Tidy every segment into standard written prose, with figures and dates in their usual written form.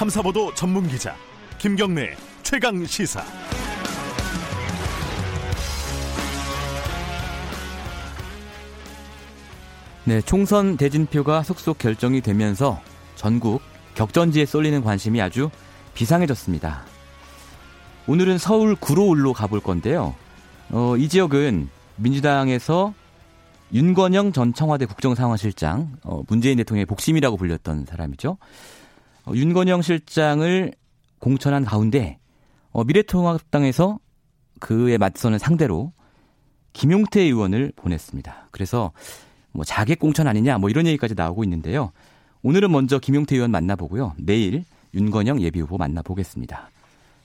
탐사보도 전문기자 김경래 최강시사. 네, 총선 대진표가 속속 결정이 되면서 전국 격전지에 쏠리는 관심이 아주 비상해졌습니다. 오늘은 서울 구로울로 가볼 건데요. 이 지역은 민주당에서 윤건영 전 청와대 국정상황실장, 문재인 대통령의 복심이라고 불렸던 사람이죠. 윤건영 실장을 공천한 가운데 미래통합당에서 그에 맞서는 상대로 김용태 의원을 보냈습니다. 그래서 뭐 자객 공천 아니냐 뭐 이런 얘기까지 나오고 있는데요. 오늘은 먼저 김용태 의원 만나보고요. 내일 윤건영 예비후보 만나보겠습니다.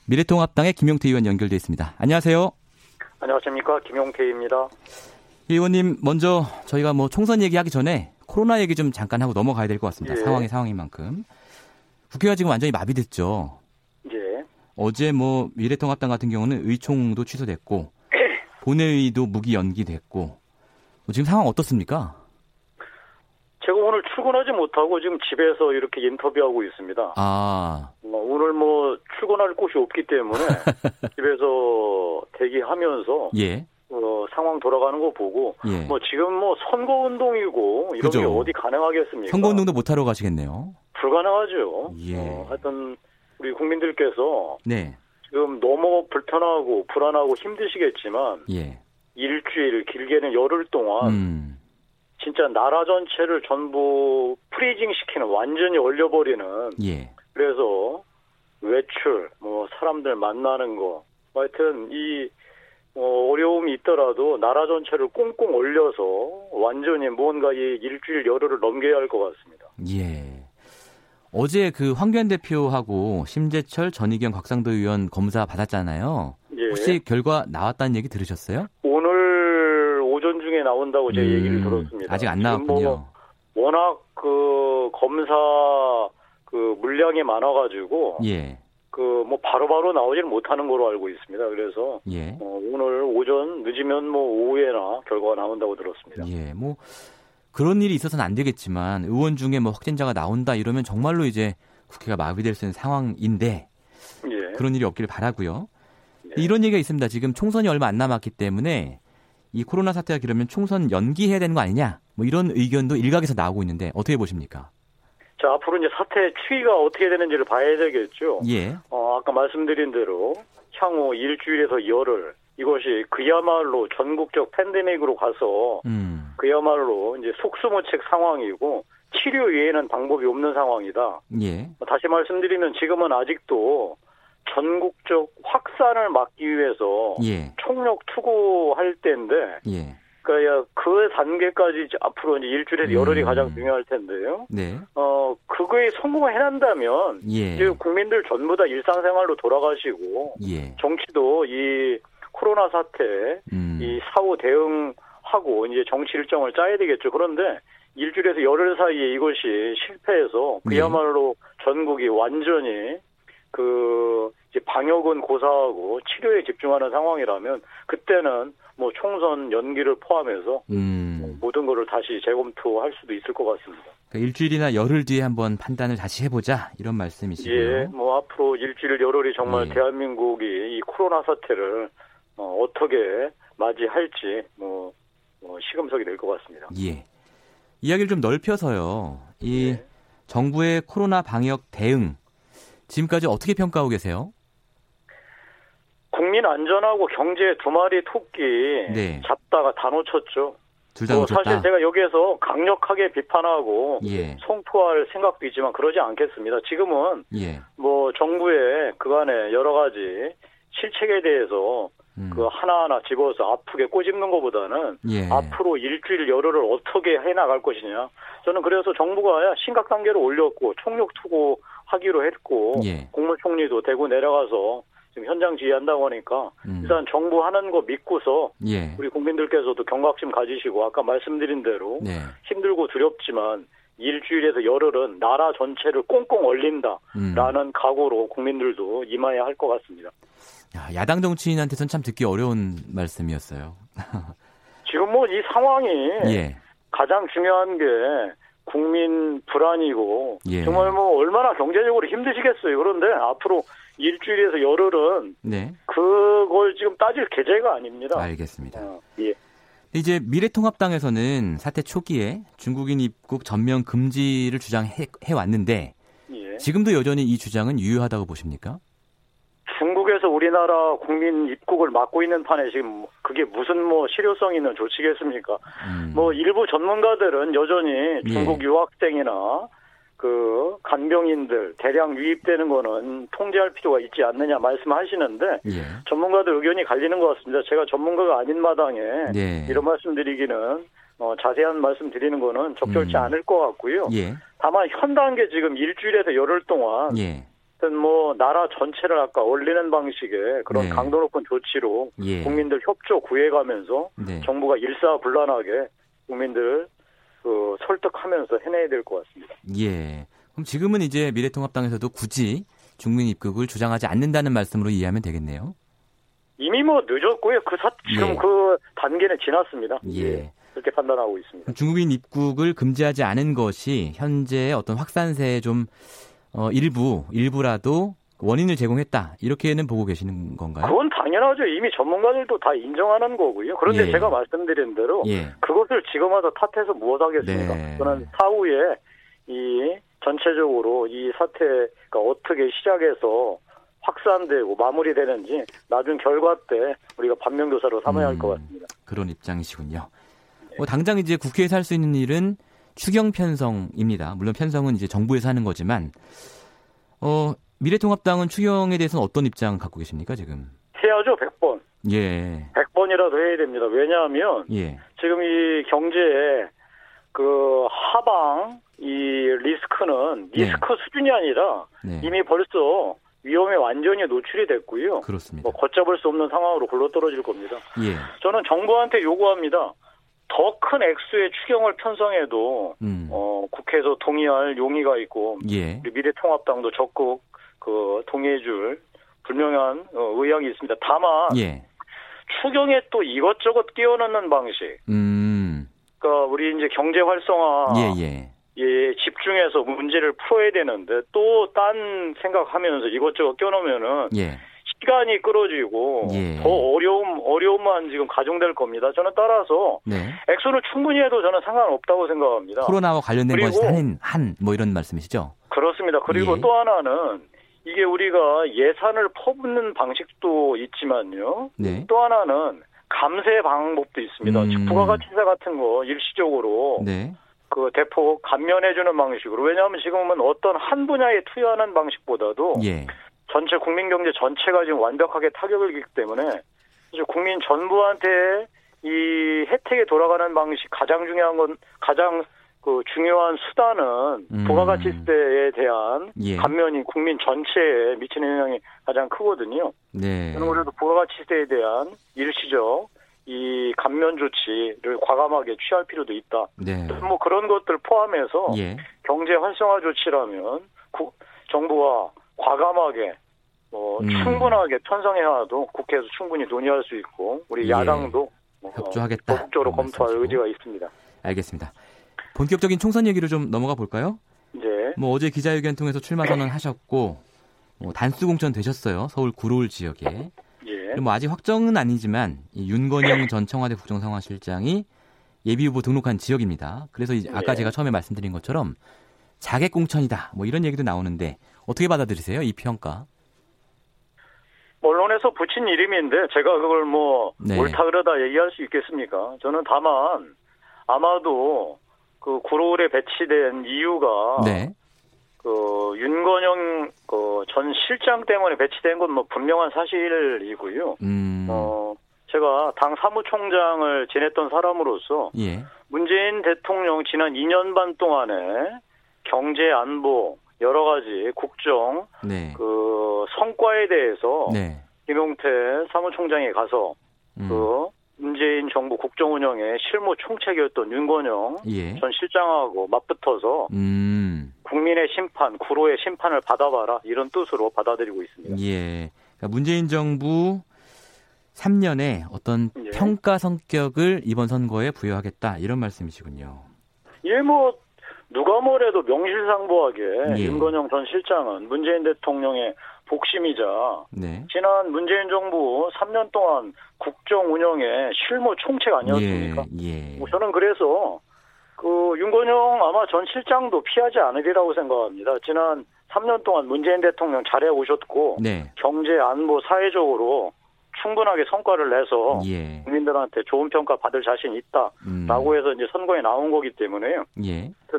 미래통합당의 김용태 의원 연결돼 있습니다. 안녕하세요. 안녕하십니까, 김용태입니다. 의원님, 먼저 저희가 뭐 총선 얘기하기 전에 코로나 얘기 좀 잠깐 하고 넘어가야 될 것 같습니다. 예. 상황인 만큼 국회가 지금 완전히 마비됐죠. 예. 어제 뭐 미래통합당 같은 경우는 의총도 취소됐고 본회의도 무기 연기됐고 지금 상황 어떻습니까? 제가 오늘 출근하지 못하고 지금 집에서 이렇게 인터뷰하고 있습니다. 아. 오늘 뭐 출근할 곳이 없기 때문에 집에서 대기하면서 예. 상황 돌아가는 거 보고 예. 뭐 지금 뭐 선거운동이고 이런 그죠. 게 어디 가능하겠습니까? 선거운동도 못하러 가시겠네요. 불가능하죠. 예. 하여튼 우리 국민들께서 네. 지금 너무 불편하고 불안하고 힘드시겠지만 예. 일주일, 길게는 열흘 동안 진짜 나라 전체를 전부 프리징시키는, 완전히 얼려버리는 예. 그래서 외출, 뭐 사람들 만나는 거 하여튼 이 어려움이 있더라도 나라 전체를 꽁꽁 얼려서 완전히 뭔가 이 일주일, 열흘을 넘겨야 할 것 같습니다. 예. 어제 그 황교안 대표하고 심재철, 전희경, 곽상도 의원 검사 받았잖아요. 예. 혹시 결과 나왔다는 얘기 들으셨어요? 오늘 오전 중에 나온다고 제 얘기를 들었습니다. 아직 안 나왔군요. 뭐 워낙 그 검사 그 물량이 많아가지고 예. 그 뭐 바로바로 나오지는 못하는 거로 알고 있습니다. 그래서 예. 오늘 오전 늦으면 뭐 오후에나 결과가 나온다고 들었습니다. 예, 뭐. 그런 일이 있어서는 안 되겠지만 의원 중에 뭐 확진자가 나온다 이러면 정말로 이제 국회가 마비될 수 있는 상황인데 예. 그런 일이 없기를 바라고요. 예. 이런 얘기가 있습니다. 지금 총선이 얼마 안 남았기 때문에 이 코로나 사태가 길으면 총선 연기해야 되는 거 아니냐 뭐 이런 의견도 일각에서 나오고 있는데 어떻게 보십니까? 자, 앞으로 이제 사태의 추이가 어떻게 되는지를 봐야 되겠죠. 예. 아까 말씀드린 대로 향후 일주일에서 열흘 이것이 그야말로 전국적 팬데믹으로 가서 그야말로 이제 속수무책 상황이고 치료 외에는 방법이 없는 상황이다. 예. 다시 말씀드리면 지금은 아직도 전국적 확산을 막기 위해서 예. 총력 투구할 때인데 예. 그러니까 그 단계까지 앞으로 이제 일주일에서 열흘이 가장 중요할 텐데요. 네. 그거에 성공해낸다면 예. 이제 국민들 전부 다 일상생활로 돌아가시고 예. 정치도 이 코로나 사태 이 사후 대응하고 이제 정치 일정을 짜야 되겠죠. 그런데 일주일에서 열흘 사이에 이것이 실패해서 그야말로 전국이 완전히 그 이제 방역은 고사하고 치료에 집중하는 상황이라면 그때는 뭐 총선 연기를 포함해서 모든 것을 다시 재검토할 수도 있을 것 같습니다. 그러니까 일주일이나 열흘 뒤에 한번 판단을 다시 해보자 이런 말씀이시고요. 예, 뭐 앞으로 일주일 열흘이 정말 예. 대한민국이 이 코로나 사태를 어떻게 맞이할지 뭐 시금석이 될 것 같습니다. 예. 이야기를 좀 넓혀서요. 이 예. 정부의 코로나 방역 대응 지금까지 어떻게 평가하고 계세요? 국민 안전하고 경제 두 마리 토끼 네. 잡다가 다 놓쳤죠. 둘 다 놓쳤다. 사실 제가 여기에서 강력하게 비판하고 예. 성토할 생각도 있지만 그러지 않겠습니다. 지금은 예. 뭐 정부의 그간의 여러 가지 실책에 대해서 그 하나하나 집어서 아프게 꼬집는 것보다는 예. 앞으로 일주일 열흘을 어떻게 해나갈 것이냐. 저는 그래서 정부가 심각 단계로 올렸고 총력 투구하기로 했고 예. 국무총리도 대구 내려가서 지금 현장 지휘한다고 하니까 일단 정부 하는 거 믿고서 예. 우리 국민들께서도 경각심 가지시고 아까 말씀드린 대로 네. 힘들고 두렵지만 일주일에서 열흘은 나라 전체를 꽁꽁 얼린다라는 각오로 국민들도 임해야 할 것 같습니다. 야당 정치인한테선 참 듣기 어려운 말씀이었어요. 지금 뭐 이 상황이 예. 가장 중요한 게 국민 불안이고 예. 정말 뭐 얼마나 경제적으로 힘드시겠어요. 그런데 앞으로 일주일에서 열흘은 네. 그걸 지금 따질 계제가 아닙니다. 알겠습니다. 예. 이제 미래통합당에서는 사태 초기에 중국인 입국 전면 금지를 주장해왔는데 예. 지금도 여전히 이 주장은 유효하다고 보십니까? 중국에서 우리나라 국민 입국을 막고 있는 판에 지금 그게 무슨 뭐 실효성 있는 조치겠습니까? 뭐 일부 전문가들은 여전히 중국 예. 유학생이나 그 간병인들 대량 유입되는 거는 통제할 필요가 있지 않느냐 말씀하시는데 예. 전문가들 의견이 갈리는 것 같습니다. 제가 전문가가 아닌 마당에 예. 이런 말씀드리기는 자세한 말씀드리는 거는 적절치 않을 것 같고요. 예. 다만 현 단계 지금 일주일에서 열흘 동안 예. 뭐 나라 전체를 아까 올리는 방식의 그런 네. 강도 높은 조치로 예. 국민들 협조 구해가면서 네. 정부가 일사불란하게 국민들 설득하면서 해내야 될 것 같습니다. 예. 그럼 지금은 이제 미래통합당에서도 굳이 중민 입국을 주장하지 않는다는 말씀으로 이해하면 되겠네요. 이미 뭐 늦었고요. 지금 예. 그 단계는 지났습니다. 예. 그렇게 판단하고 있습니다. 중국인 입국을 금지하지 않은 것이 현재의 어떤 확산세에 좀 일부라도 원인을 제공했다. 이렇게는 보고 계시는 건가요? 그건 당연하죠. 이미 전문가들도 다 인정하는 거고요. 그런데 예. 제가 말씀드린 대로 예. 그것을 지금 와서 탓해서 무엇 하겠습니까? 네. 저는 사후에 이 전체적으로 이 사태가 어떻게 시작해서 확산되고 마무리되는지 나중 결과 때 우리가 반면교사로 삼아야 할 것 같습니다. 그런 입장이시군요. 네. 당장 이제 국회에서 할 수 있는 일은 추경 편성입니다. 물론 편성은 이제 정부에서 하는 거지만 미래통합당은 추경에 대해서는 어떤 입장 갖고 계십니까 지금? 해야죠 100번. 예. 100번이라도 해야 됩니다. 왜냐하면 예. 지금 이 경제의 그 하방 이 리스크는 리스크 네. 수준이 아니라 네. 이미 벌써 위험에 완전히 노출이 됐고요. 그렇습니다. 걷잡을 수 없는 상황으로 굴러떨어질 겁니다. 예. 저는 정부한테 요구합니다. 더 큰 액수의 추경을 편성해도 국회에서 동의할 용의가 있고 예. 미래통합당도 적극 동의해줄 불명한 의향이 있습니다. 다만 예. 추경에 또 이것저것 끼워넣는 방식. 그러니까 우리 이제 경제 활성화 집중해서 문제를 풀어야 되는데 또 딴 생각하면서 이것저것 끼워넣으면은. 예. 시간이 끌어지고 예. 더 어려움만 지금 가중될 겁니다. 저는 따라서 네. 액수를 충분히 해도 저는 상관없다고 생각합니다. 코로나와 관련된 것이 한 뭐 이런 말씀이시죠? 그렇습니다. 그리고 예. 또 하나는 이게 우리가 예산을 퍼붓는 방식도 있지만요. 네. 또 하나는 감세 방법도 있습니다. 즉 부가가치세 같은 거 일시적으로 네. 대폭 감면해주는 방식으로. 왜냐하면 지금은 어떤 한 분야에 투여하는 방식보다도 예. 전체 국민 경제 전체가 지금 완벽하게 타격을 입기 때문에 국민 전부한테 이 혜택이 돌아가는 방식 가장 중요한 수단은 부가가치세에 대한 예. 감면이 국민 전체에 미치는 영향이 가장 크거든요. 네. 저는 그래도 부가가치세에 대한 일시적 이 감면 조치를 과감하게 취할 필요도 있다. 네. 뭐 그런 것들 포함해서 예. 경제 활성화 조치라면 정부와 과감하게 충분하게 편성해와도 국회에서 충분히 논의할 수 있고 우리 야당도 예. 협조하겠다. 적극적으로 검토할 의지가 있습니다. 알겠습니다. 본격적인 총선 얘기로 좀 넘어가 볼까요? 네. 어제 기자회견 통해서 출마 선언하셨고 단수 공천 되셨어요. 서울 구로울 지역에. 예. 아직 확정은 아니지만 윤건영 전 청와대 국정상황실장이 예비후보 등록한 지역입니다. 그래서 이제 아까 제가 처음에 말씀드린 것처럼 자객 공천이다. 이런 얘기도 나오는데. 어떻게 받아들이세요? 이 평가. 언론에서 붙인 이름인데 제가 그걸 네. 옳다 그러다 얘기할 수 있겠습니까? 저는 다만 아마도 구로울에 배치된 이유가 네. 윤건영 전 실장 때문에 배치된 건 분명한 사실이고요. 제가 당 사무총장을 지냈던 사람으로서 예. 문재인 대통령 지난 2년 반 동안에 경제 안보 여러 가지 국정 네. 성과에 대해서 네. 김용태 사무총장이 가서 문재인 정부 국정 운영의 실무 총책이었던 윤건영 예. 전 실장하고 맞붙어서 국민의 심판, 구로의 심판을 받아봐라 이런 뜻으로 받아들이고 있습니다. 예, 그러니까 문재인 정부 3년의 어떤 예. 평가 성격을 이번 선거에 부여하겠다 이런 말씀이시군요. 예, 누가 뭐래도 명실상부하게 윤건영 전 실장은 문재인 대통령의 복심이자 지난 문재인 정부 3년 동안 국정 운영의 실무 총책 아니었습니까? 뭐 저는 그래서 그 윤건영 아마 전 실장도 피하지 않으리라고 생각합니다. 지난 3년 동안 문재인 대통령 잘해오셨고 경제, 안보, 사회적으로 충분하게 성과를 내서 국민들한테 좋은 평가 받을 자신이 있다라고 해서 이제 선거에 나온 거기 때문에요.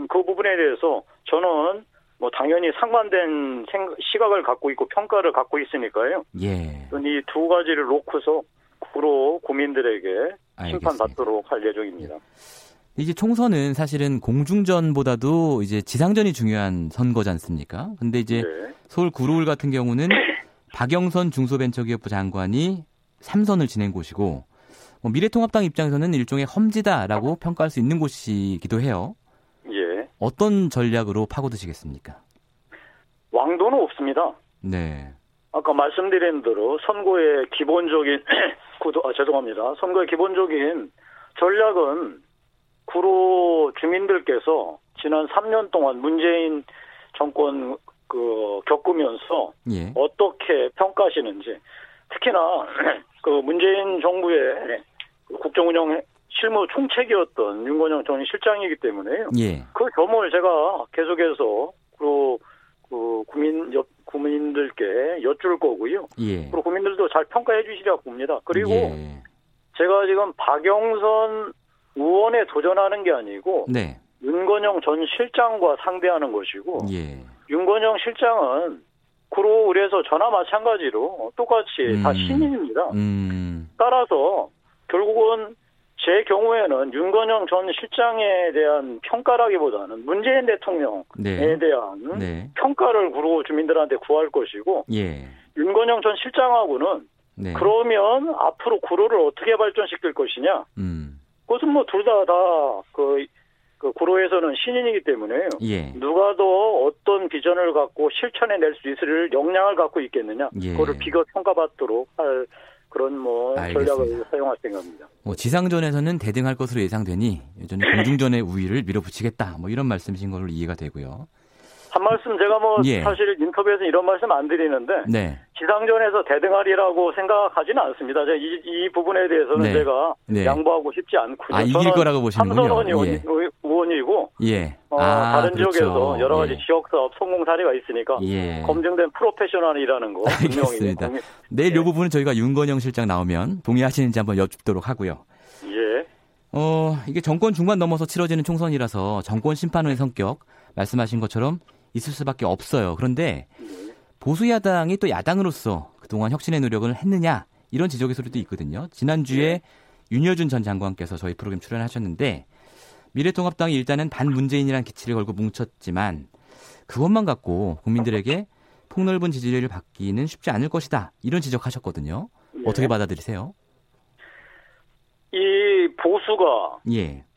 그 부분에 대해서 저는 뭐 당연히 상반된 시각을 갖고 있고 평가를 갖고 있으니까요. 이 두 가지를 놓고서 구로 국민들에게 심판받도록 할 예정입니다. 이제 총선은 사실은 공중전보다도 이제 지상전이 중요한 선거지 않습니까? 근데 이제 서울 구로울 같은 경우는 박영선 중소벤처기업부 장관이 3선을 지낸 곳이고 뭐 미래통합당 입장에서는 일종의 험지다라고 평가할 수 있는 곳이기도 해요. 어떤 전략으로 파고드시겠습니까? 왕도는 없습니다. 아까 말씀드린 대로 선거의 기본적인 선거의 기본적인 전략은 구로 주민들께서 지난 3년 동안 문재인 정권 겪으면서 어떻게 평가하시는지, 특히나 그 문재인 정부의 국정운영 실무 총책이었던 윤건영 전 실장이기 때문에요. 그 점을 제가 계속해서 그 국민들께 여쭐 거고요. 그리고 국민들도 잘 평가해 주시라고 봅니다. 그리고 제가 지금 박영선 의원에 도전하는 게 아니고 윤건영 전 실장과 상대하는 것이고 윤건영 실장은 구로울에서 저나 마찬가지로 똑같이 다 신인입니다. 따라서 결국은 제 경우에는 윤건영 전 실장에 대한 평가라기보다는 문재인 대통령에 대한 평가를 구로 주민들한테 구할 것이고 윤건영 전 실장하고는 그러면 앞으로 구로를 어떻게 발전시킬 것이냐 그것은 뭐 둘 다 그 구로에서는 신인이기 때문에요. 누가 더 어떤 비전을 갖고 실천해낼 수 있을 역량을 갖고 있겠느냐. 그거를 비교 평가받도록 할 그런 전략을 사용할 생각입니다. 지상전에서는 대등할 것으로 예상되니 여전히 공중전의 우위를 밀어붙이겠다. 이런 말씀이신 걸로 이해가 되고요. 한 말씀 제가 사실 인터뷰에서 이런 말씀 안 드리는데 지상전에서 대등하리라고 생각하지는 않습니다. 제가 이 부분에 대해서는 제가 양보하고 싶지 않고요. 이길 거라고 보시는군요. 삼선원이 의원이고 다른 지역에서 여러 가지 지역 사업 성공 사례가 있으니까 검증된 프로페셔널이라는 거 분명히. 내일 이 부분은 저희가 윤건영 실장 나오면 동의하시는지 한번 여쭙도록 하고요. 이게 정권 중반 넘어서 치러지는 총선이라서 정권 심판원의 성격 말씀하신 것처럼 있을 수밖에 없어요. 그런데 보수 야당이 또 야당으로서 그동안 혁신의 노력을 했느냐 이런 지적의 소리도 있거든요. 지난주에 윤여준 전 장관께서 저희 프로그램 출연하셨는데 미래통합당이 일단은 반문재인이라는 기치를 걸고 뭉쳤지만 그것만 갖고 국민들에게 폭넓은 지지를 받기는 쉽지 않을 것이다. 이런 지적하셨거든요. 어떻게 받아들이세요? 이 보수가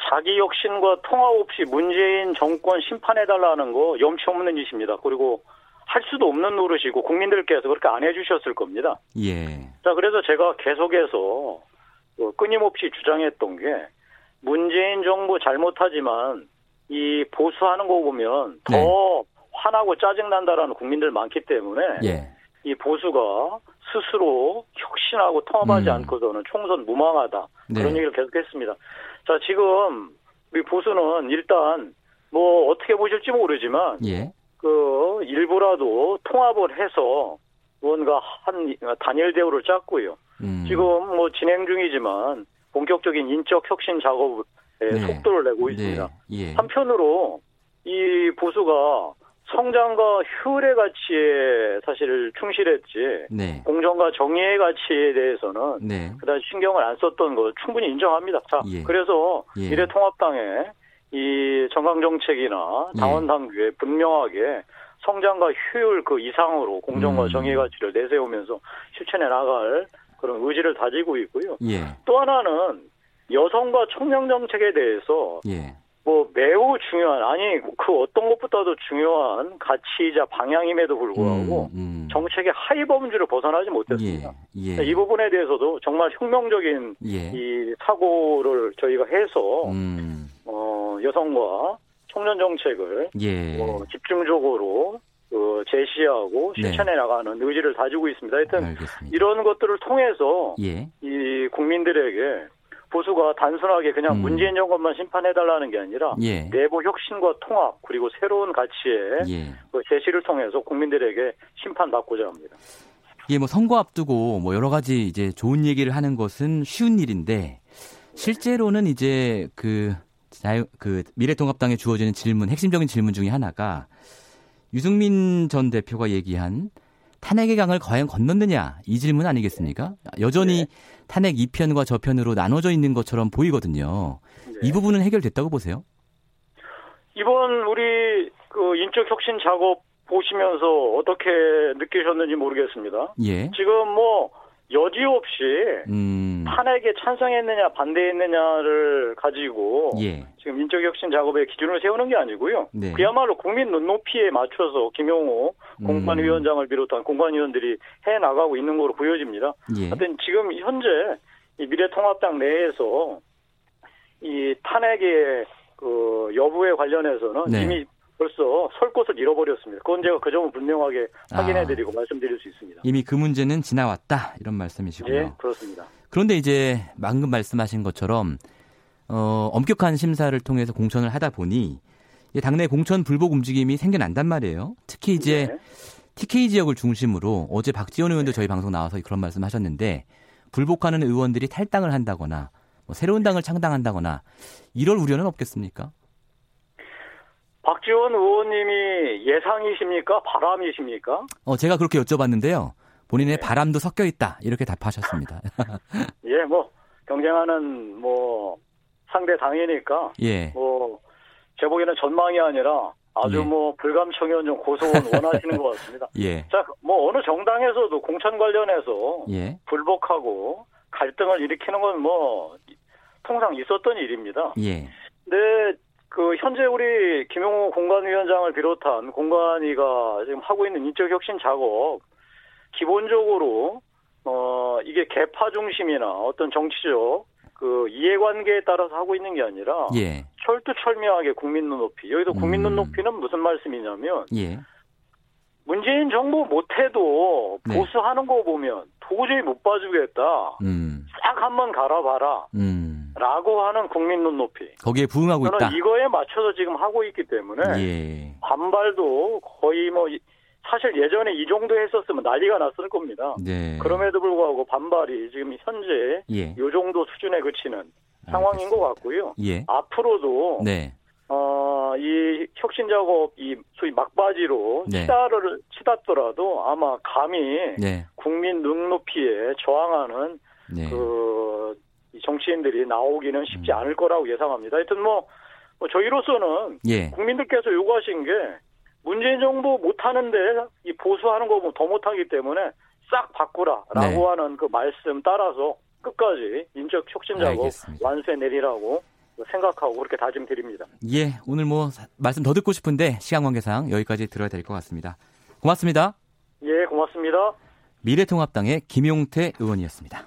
자기 혁신과 통합 없이 문재인 정권 심판해달라는 거 염치 없는 짓입니다. 그리고 할 수도 없는 노릇이고 국민들께서 그렇게 안 해주셨을 겁니다. 자, 그래서 제가 계속해서 끊임없이 주장했던 게 문재인 정부 잘못하지만 이 보수하는 거 보면 더 화나고 짜증난다라는 국민들 많기 때문에 이 보수가 스스로 혁신하고 통합하지 않고서는 총선 무망하다. 그런 얘기를 계속했습니다. 자, 지금 우리 보수는 일단 어떻게 보실지 모르지만 그 일부라도 통합을 해서 무언가 한 단일 대우를 짰고요. 지금 진행 중이지만 본격적인 인적 혁신 작업에 속도를 내고 있습니다. 한편으로 이 보수가 성장과 효율의 가치에 사실 충실했지 공정과 정의의 가치에 대해서는 그다지 신경을 안 썼던 거 충분히 인정합니다. 자, 그래서 미래통합당의 이 정강정책이나 당원당규에 분명하게 성장과 효율 그 이상으로 공정과 정의의 가치를 내세우면서 실천해 나갈 그런 의지를 다지고 있고요. 또 하나는 여성과 청년정책에 대해서 매우 중요한, 그 어떤 것보다도 중요한 가치이자 방향임에도 불구하고 정책의 하위 범주를 벗어나지 못했습니다. 이 부분에 대해서도 정말 혁명적인 이 사고를 저희가 해서 여성과 청년 정책을 집중적으로 제시하고 실천해 나가는 의지를 다지고 있습니다. 하여튼 알겠습니다. 이런 것들을 통해서 이 국민들에게 보수가 단순하게 그냥 문재인 정권만 심판해달라는 게 아니라 내부 혁신과 통합 그리고 새로운 가치의 그 제시를 통해서 국민들에게 심판받고자 합니다. 이게 뭐 선거 앞두고 뭐 여러 가지 이제 좋은 얘기를 하는 것은 쉬운 일인데 실제로는 이제 그 미래통합당에 주어지는 질문, 핵심적인 질문 중에 하나가 유승민 전 대표가 얘기한 탄핵의 강을 과연 건넜느냐 이 질문 아니겠습니까? 여전히 탄핵 2편과 저편으로 나눠져 있는 것처럼 보이거든요. 이 부분은 해결됐다고 보세요? 이번 우리 그 인적혁신 작업 보시면서 어떻게 느끼셨는지 모르겠습니다. 지금 뭐 여지없이 탄핵에 찬성했느냐 반대했느냐를 가지고 지금 인적혁신 작업의 기준을 세우는 게 아니고요. 그야말로 국민 눈높이에 맞춰서 김용호 공관위원장을 비롯한 공관위원들이 해나가고 있는 것으로 보여집니다. 하여튼 지금 현재 이 미래통합당 내에서 이 탄핵의 그 여부에 관련해서는 이미 벌써 설 곳을 잃어버렸습니다. 그건 제가 그 점을 분명하게 확인해드리고 말씀드릴 수 있습니다. 이미 그 문제는 지나왔다 이런 말씀이시고요. 그렇습니다. 그런데 이제 방금 말씀하신 것처럼 엄격한 심사를 통해서 공천을 하다 보니 당내 공천 불복 움직임이 생겨난단 말이에요. 특히 이제 TK 지역을 중심으로 어제 박지원 의원도 저희 방송 나와서 그런 말씀하셨는데 불복하는 의원들이 탈당을 한다거나 뭐 새로운 당을 창당한다거나 이럴 우려는 없겠습니까? 박지원 의원님이 예상이십니까? 바람이십니까? 제가 그렇게 여쭤봤는데요. 본인의 바람도 섞여 있다. 이렇게 답하셨습니다. 뭐 경쟁하는 뭐 상대 당이니까 뭐 제 보기에는 전망이 아니라 아주 뭐 불감청이언 좀 고소원 원하시는 것 같습니다. 자, 뭐 어느 정당에서도 공천 관련해서 불복하고 갈등을 일으키는 건 뭐 통상 있었던 일입니다. 근데 그 현재 우리 김용호 공관위원장을 비롯한 공관위가 지금 하고 있는 인적혁신 작업 기본적으로 이게 계파 중심이나 어떤 정치적 그 이해관계에 따라서 하고 있는 게 아니라 철두철미하게 국민 눈높이 여기서 국민 눈높이는 무슨 말씀이냐면 문재인 정부 못해도 보수하는 거 보면 도저히 못 봐주겠다 싹 한번 갈아봐라. 라고 하는 국민 눈높이. 거기에 부응하고 저는 있다. 저는 이거에 맞춰서 지금 하고 있기 때문에 반발도 거의 뭐 사실 예전에 이 정도 했었으면 난리가 났을 겁니다. 그럼에도 불구하고 반발이 지금 현재 이 정도 수준에 그치는 상황인 것 같고요. 앞으로도 이 혁신 작업 이 소위 막바지로 치닫더라도 아마 감히 국민 눈높이에 저항하는 그 정치인들이 나오기는 쉽지 않을 거라고 예상합니다. 하여튼 뭐 저희로서는 국민들께서 요구하신 게 문재인 정부 못하는데 이 보수하는 거 보면 더 못하기 때문에 싹 바꾸라라고 하는 그 말씀 따라서 끝까지 인적 혁신 작업 완수해 내리라고 생각하고 그렇게 다짐드립니다. 오늘 뭐 말씀 더 듣고 싶은데 시간 관계상 여기까지 들어야 될 것 같습니다. 고맙습니다. 고맙습니다. 미래통합당의 김용태 의원이었습니다.